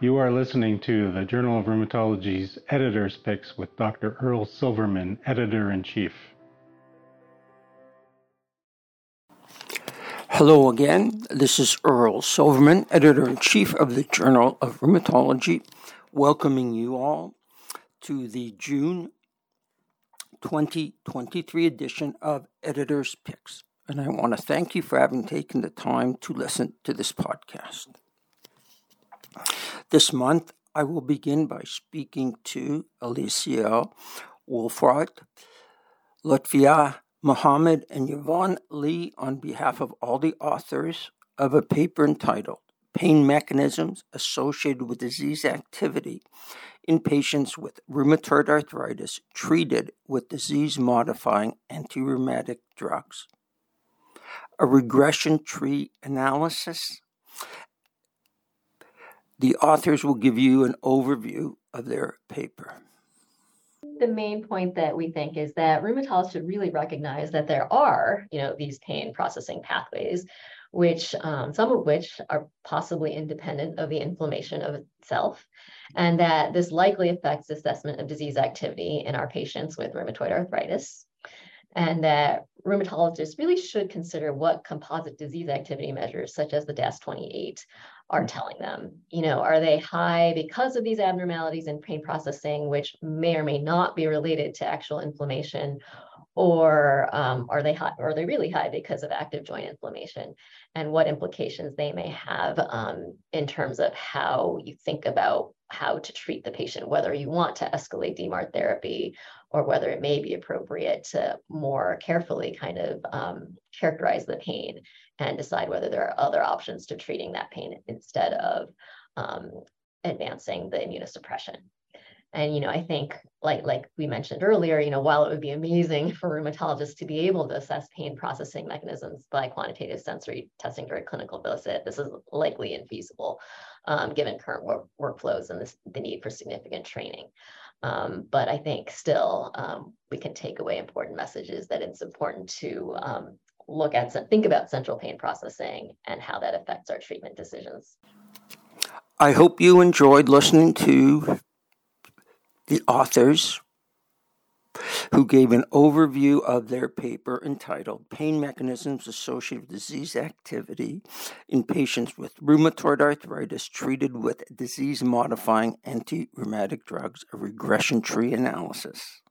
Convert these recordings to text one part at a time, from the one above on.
You are listening to the Journal of Rheumatology's Editor's Picks with Dr. Earl Silverman, Editor-in-Chief. Hello again. This is Earl Silverman, Editor-in-Chief of the Journal of Rheumatology, welcoming you all to the June 2023 edition of Editor's Picks. And I want to thank you for having taken the time to listen to this podcast. This month, I will begin by speaking to Alicia Wolfroth, Lutfia Mohamed, and Yvonne Lee on behalf of all the authors of a paper entitled Pain Mechanisms Associated with Disease Activity in Patients with Rheumatoid Arthritis Treated with Disease-Modifying Antirheumatic Drugs, a regression tree analysis. The authors will give you an overview of their paper. The main point that we think is that rheumatologists should really recognize that there are, these pain processing pathways, which some of which are possibly independent of the inflammation of itself, and that this likely affects assessment of disease activity in our patients with rheumatoid arthritis, and that rheumatologists really should consider what composite disease activity measures, such as the DAS28, are telling them. Are they high because of these abnormalities in pain processing, which may or may not be related to actual inflammation, or are they high? Or are they really high because of active joint inflammation, and what implications they may have in terms of how you think about how to treat the patient, whether you want to escalate DMARD therapy or whether it may be appropriate to more carefully kind of characterize the pain and decide whether there are other options to treating that pain instead of advancing the immunosuppression. And, I think like we mentioned earlier, while it would be amazing for rheumatologists to be able to assess pain processing mechanisms by quantitative sensory testing during clinical visit, this is likely infeasible given current workflows and the need for significant training. But I think still we can take away important messages that it's important to think about central pain processing and how that affects our treatment decisions. I hope you enjoyed listening to the authors who gave an overview of their paper entitled Pain Mechanisms Associated with Disease Activity in Patients with Rheumatoid Arthritis Treated with Disease-Modifying Antirheumatic Drugs, a Regression Tree Analysis.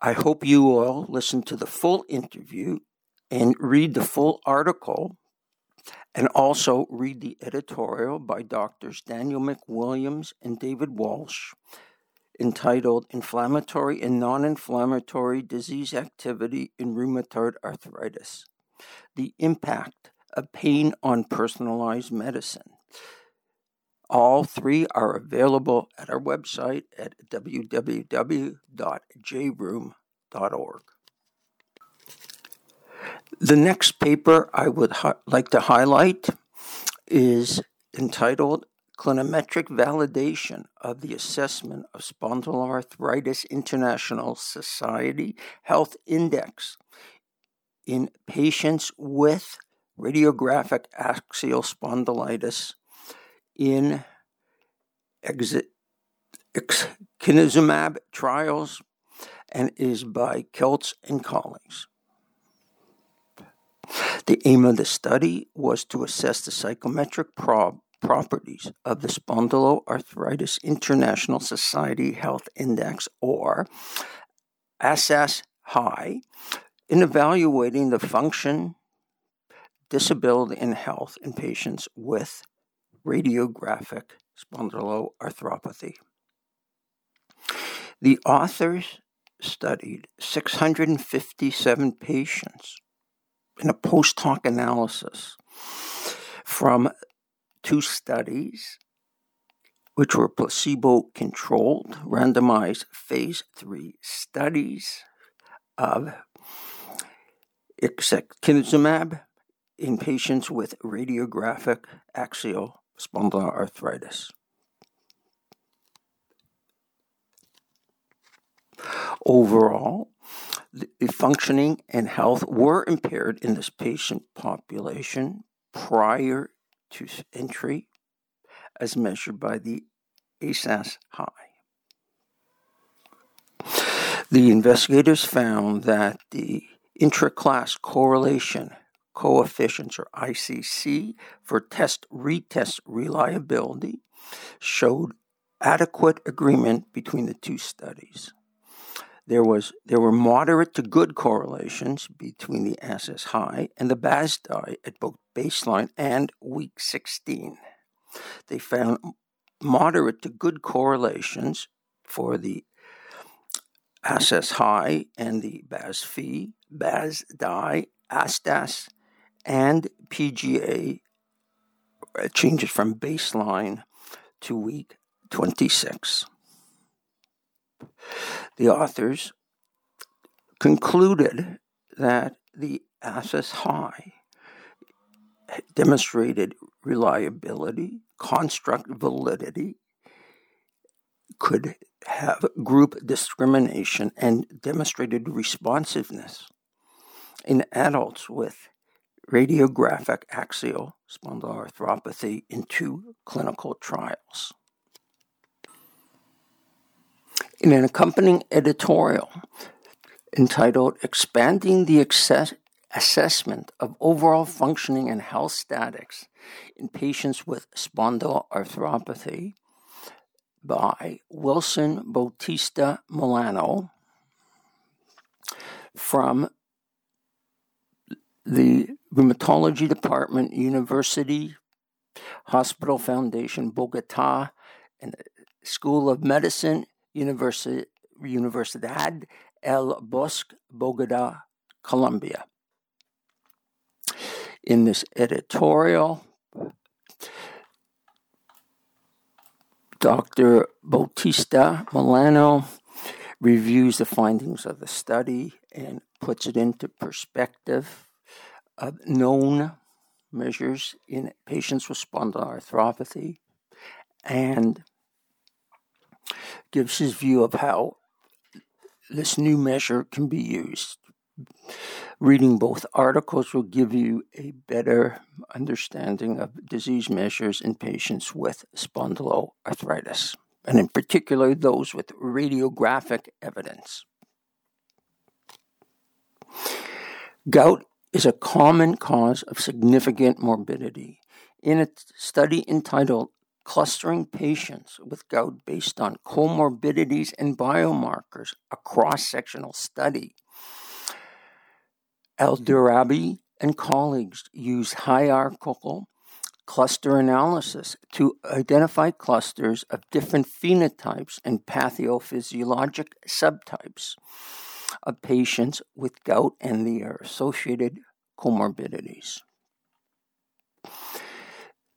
I hope you all listen to the full interview and read the full article, and also read the editorial by Drs. Daniel McWilliams and David Walsh entitled Inflammatory and Non-Inflammatory Disease Activity in Rheumatoid Arthritis, The Impact of Pain on Personalized Medicine. All three are available at our website at www.jroom.org. The next paper I would like to highlight is entitled Clinimetric Validation of the Assessment of Spondyloarthritis International Society Health Index in Patients with Radiographic Axial Spondylitis in ixekizumab trials, and is by Keltz and colleagues. The aim of the study was to assess the psychometric properties of the Spondyloarthritis International Society Health Index, or ASAS-HI, in evaluating the function, disability, and health in patients with radiographic spondyloarthropathy. The authors studied 657 patients in a post-hoc analysis from two studies, which were placebo-controlled, randomized phase 3 studies of ixekizumab in patients with radiographic axial spondyloarthritis. Overall, the functioning and health were impaired in this patient population prior to entry as measured by the ASAS-HI. The investigators found that the intra-class correlation coefficients, or ICC, for test-retest reliability showed adequate agreement between the two studies. There were moderate to good correlations between the ASAS-HI and the BASDI at both baseline and week 16. They found moderate to good correlations for the ASAS-HI and the BASFI, BASDI, ASDAS, and PGA changes from baseline to week 26. The authors concluded that the ASAS-HI demonstrated reliability, construct validity, could have group discrimination, and demonstrated responsiveness in adults with radiographic axial spondyloarthropathy in two clinical trials. In an accompanying editorial entitled "Expanding the Assessment of Overall Functioning and Health Statics in Patients with Spondyloarthropathy" by Wilson Bautista Milano from the Rheumatology Department, University Hospital Foundation, Bogota, and the School of Medicine, Universidad El Bosque, Bogota, Colombia. In this editorial, Dr. Bautista Milano reviews the findings of the study and puts it into perspective of known measures in patients with spondyloarthropathy and gives his view of how this new measure can be used. Reading both articles will give you a better understanding of disease measures in patients with spondyloarthritis, and in particular those with radiographic evidence. Gout is a common cause of significant morbidity. In a study entitled "Clustering Patients with Gout Based on Comorbidities and Biomarkers," a cross-sectional study, Al-Durabi and colleagues used hierarchical cluster analysis to identify clusters of different phenotypes and pathophysiologic subtypes of patients with gout and their associated comorbidities.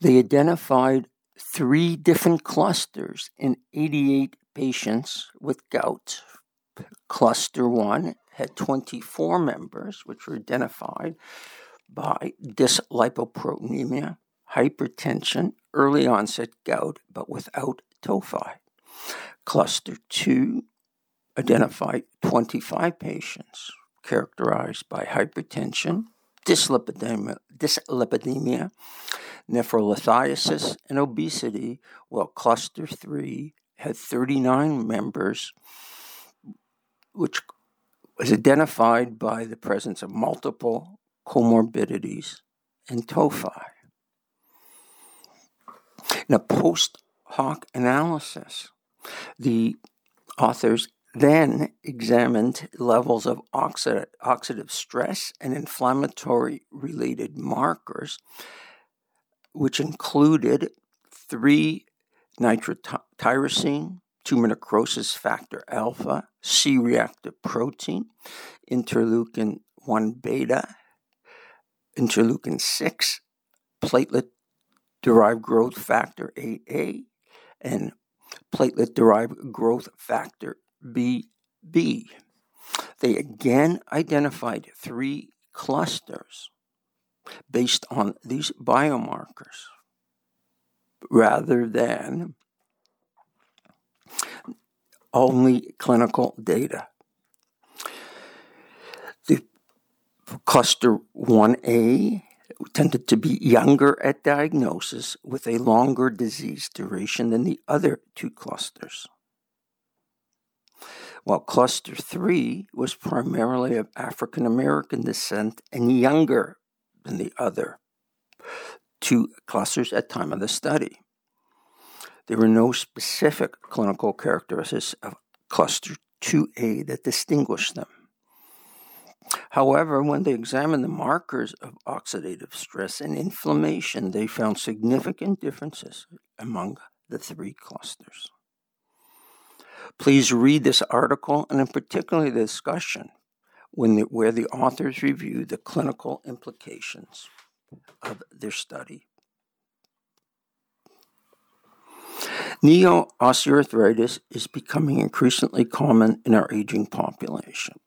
They identified 3 different clusters in 88 patients with gout. Cluster 1 had 24 members, which were identified by dyslipoproteinemia, hypertension, early onset gout, but without tophi. Cluster 2 identified 25 patients characterized by hypertension, dyslipidemia, nephrolithiasis, and obesity, while Cluster 3 had 39 members, which was identified by the presence of multiple comorbidities and tophi. In a post hoc analysis, the authors then examined levels of oxidative stress and inflammatory-related markers, which included 3-nitrotyrosine, tumor necrosis factor alpha, C-reactive protein, interleukin-1 beta, interleukin-6, platelet-derived growth factor AA, and platelet-derived growth factor BB. They again identified 3 clusters based on these biomarkers rather than only clinical data. The cluster 1A tended to be younger at diagnosis with a longer disease duration than the other two clusters, while cluster 3 was primarily of African American descent and younger than the other two clusters at time of the study. There were no specific clinical characteristics of cluster 2A that distinguished them. However, when they examined the markers of oxidative stress and inflammation, they found significant differences among the three clusters. Please read this article, and in particular the discussion where the authors review the clinical implications of their study. Neo-osteoarthritis is becoming increasingly common in our aging population.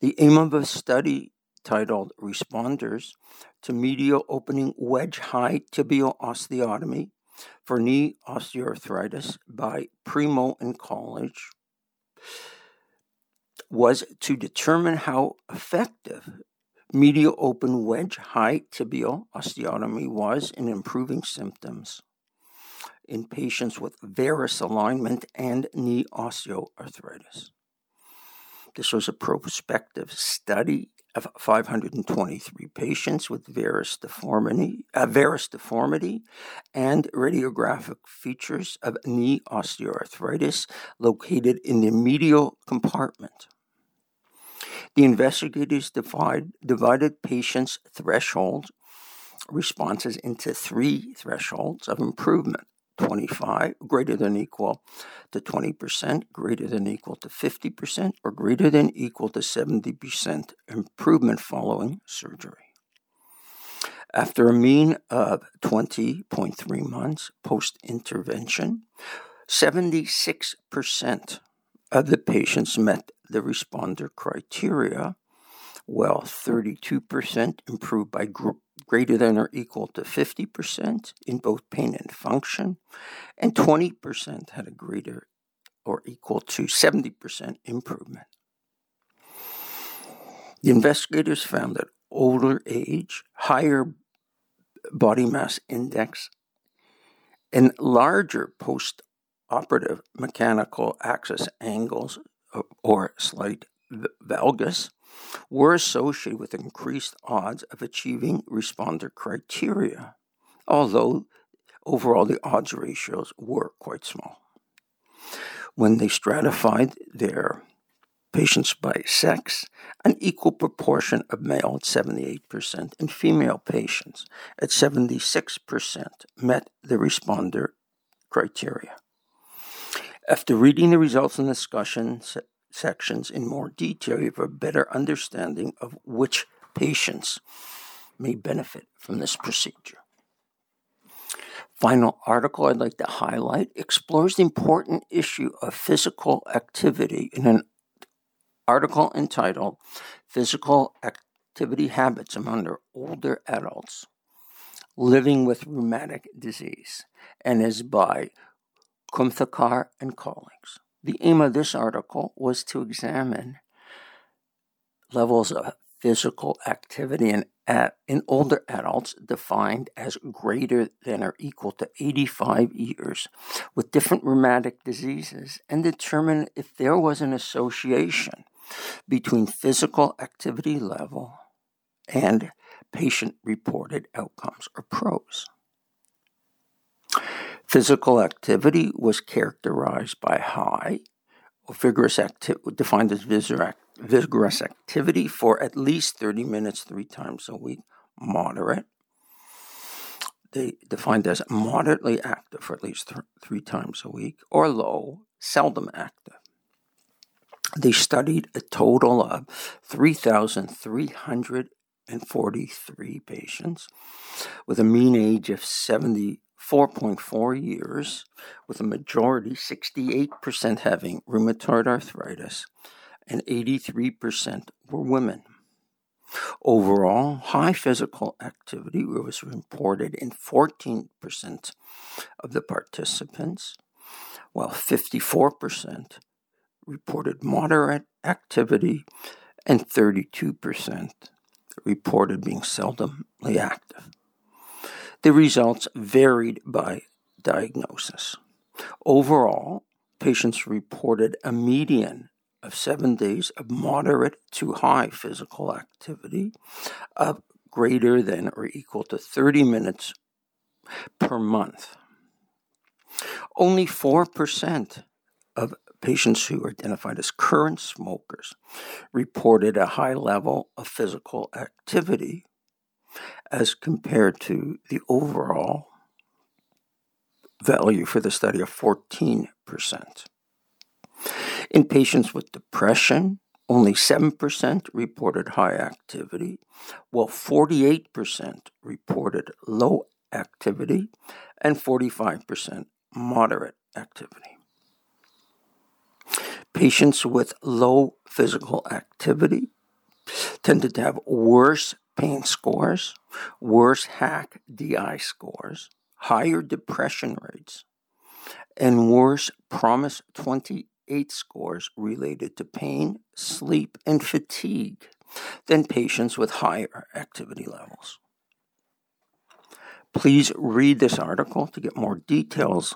The aim of a study titled Responders to Medial Opening Wedge High Tibial Osteotomy for Knee Osteoarthritis by Primo and College was to determine how effective medial open wedge high tibial osteotomy was in improving symptoms in patients with varus alignment and knee osteoarthritis. This was a prospective study of 523 patients with varus deformity and radiographic features of knee osteoarthritis located in the medial compartment. The investigators divided patients' threshold responses into three thresholds of improvement: 25, greater than equal to 20%, greater than equal to 50%, or greater than equal to 70% improvement following surgery. After a mean of 20.3 months post-intervention, 76% of the patients met the responder criteria, while 32% improved by greater than or equal to 50% in both pain and function, and 20% had a greater or equal to 70% improvement. The investigators found that older age, higher body mass index, and larger post-operative mechanical axis angles or slight valgus were associated with increased odds of achieving responder criteria, although overall the odds ratios were quite small. When they stratified their patients by sex, an equal proportion of male at 78% and female patients at 76% met the responder criteria. After reading the results in the discussion sections in more detail, you have a better understanding of which patients may benefit from this procedure. Final article I'd like to highlight explores the important issue of physical activity in an article entitled Physical Activity Habits Among Older Adults Living with Rheumatic Disease, and is by Kumthakar and colleagues. The aim of this article was to examine levels of physical activity in older adults defined as greater than or equal to 85 years with different rheumatic diseases, and determine if there was an association between physical activity level and patient-reported outcomes, or PROs. Physical activity was characterized by high or vigorous activity, defined as vigorous activity for at least 30 minutes 3 times a week, moderate, they defined as moderately active for at least 3 times a week, or low, seldom active. They studied a total of 3,343 patients with a mean age of 74.4 years, with a majority, 68%, having rheumatoid arthritis, and 83% were women. Overall, high physical activity was reported in 14% of the participants, while 54% reported moderate activity and 32% reported being seldomly active. The results varied by diagnosis. Overall, patients reported a median of 7 days of moderate to high physical activity of greater than or equal to 30 minutes per month. Only 4% of patients who identified as current smokers reported a high level of physical activity as compared to the overall value for the study of 14%. In patients with depression, only 7% reported high activity, while 48% reported low activity and 45% moderate activity. Patients with low physical activity tended to have worse pain scores, worse HAC DI scores, higher depression rates, and worse PROMIS 28 scores related to pain, sleep, and fatigue than patients with higher activity levels. Please read this article to get more details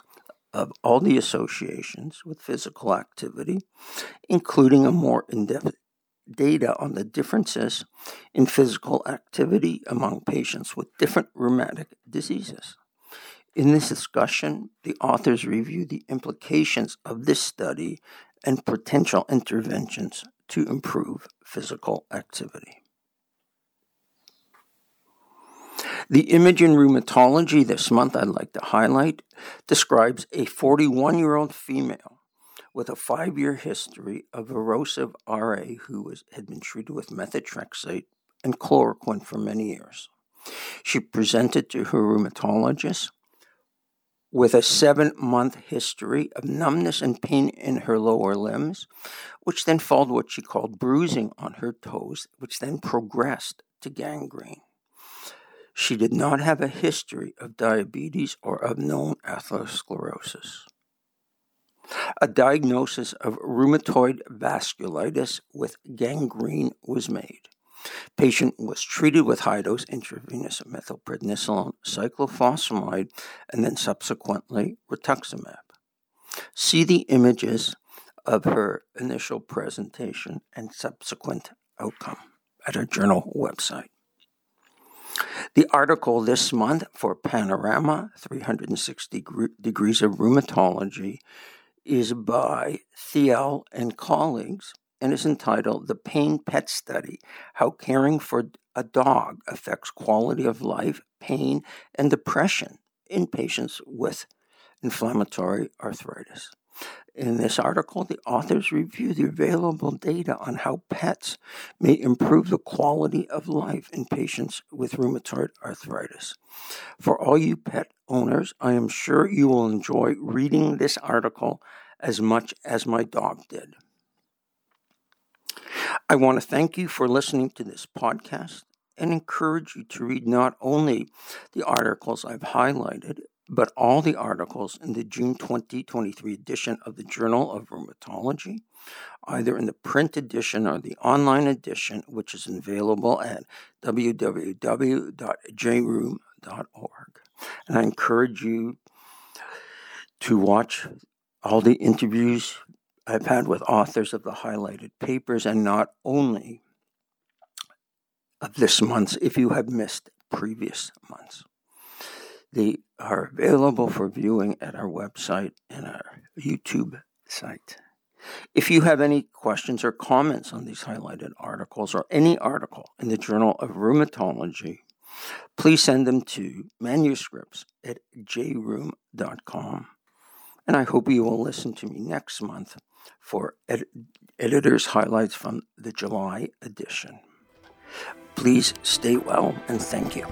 of all the associations with physical activity, including a more in-depth data on the differences in physical activity among patients with different rheumatic diseases. In this discussion, the authors review the implications of this study and potential interventions to improve physical activity. The image in Rheumatology this month I'd like to highlight describes a 41-year-old female with a 5-year history of erosive RA who had been treated with methotrexate and chloroquine for many years. She presented to her rheumatologist with a 7-month history of numbness and pain in her lower limbs, which then followed what she called bruising on her toes, which then progressed to gangrene. She did not have a history of diabetes or of known atherosclerosis. A diagnosis of rheumatoid vasculitis with gangrene was made. Patient was treated with high-dose intravenous methylprednisolone cyclophosphamide and then subsequently rituximab. See the images of her initial presentation and subsequent outcome at our journal website. The article this month for Panorama 360 Degrees of Rheumatology is by Thiel and colleagues, and is entitled The Pain Pet Study, How Caring for a Dog Affects Quality of Life, Pain, and Depression in Patients with Inflammatory Arthritis. In this article, the authors review the available data on how pets may improve the quality of life in patients with rheumatoid arthritis. For all you pet owners, I am sure you will enjoy reading this article as much as my dog did. I want to thank you for listening to this podcast and encourage you to read not only the articles I've highlighted, but all the articles in the June 2023 edition of the Journal of Rheumatology, either in the print edition or the online edition, which is available at www.jroom.org. And I encourage you to watch all the interviews I've had with authors of the highlighted papers, and not only of this month's, if you have missed previous months. They are available for viewing at our website and our YouTube site. If you have any questions or comments on these highlighted articles or any article in the Journal of Rheumatology, please send them to manuscripts@jroom.com. And I hope you will listen to me next month for editor's highlights from the July edition. Please stay well, and thank you.